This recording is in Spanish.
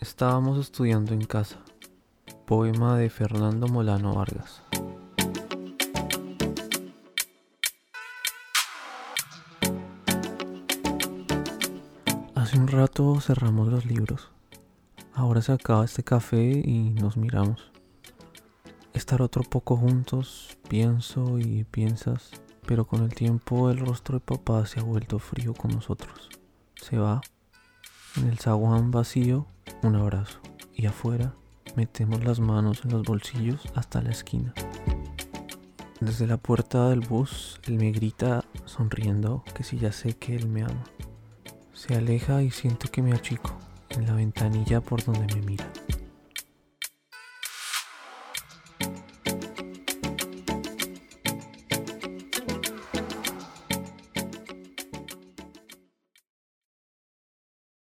Estábamos estudiando en casa. Poema de Fernando Molano Vargas. Hace un rato cerramos los libros. Ahora se acaba este café y nos miramos. Estar otro poco juntos, pienso y piensas, pero con el tiempo el rostro de papá se ha vuelto frío con nosotros. Se va. En el zaguán vacío, un abrazo. Y afuera, metemos las manos en los bolsillos hasta la esquina. Desde la puerta del bus, él me grita, sonriendo, que si ya sé que él me ama. Se aleja y siento que me achico en la ventanilla por donde me mira.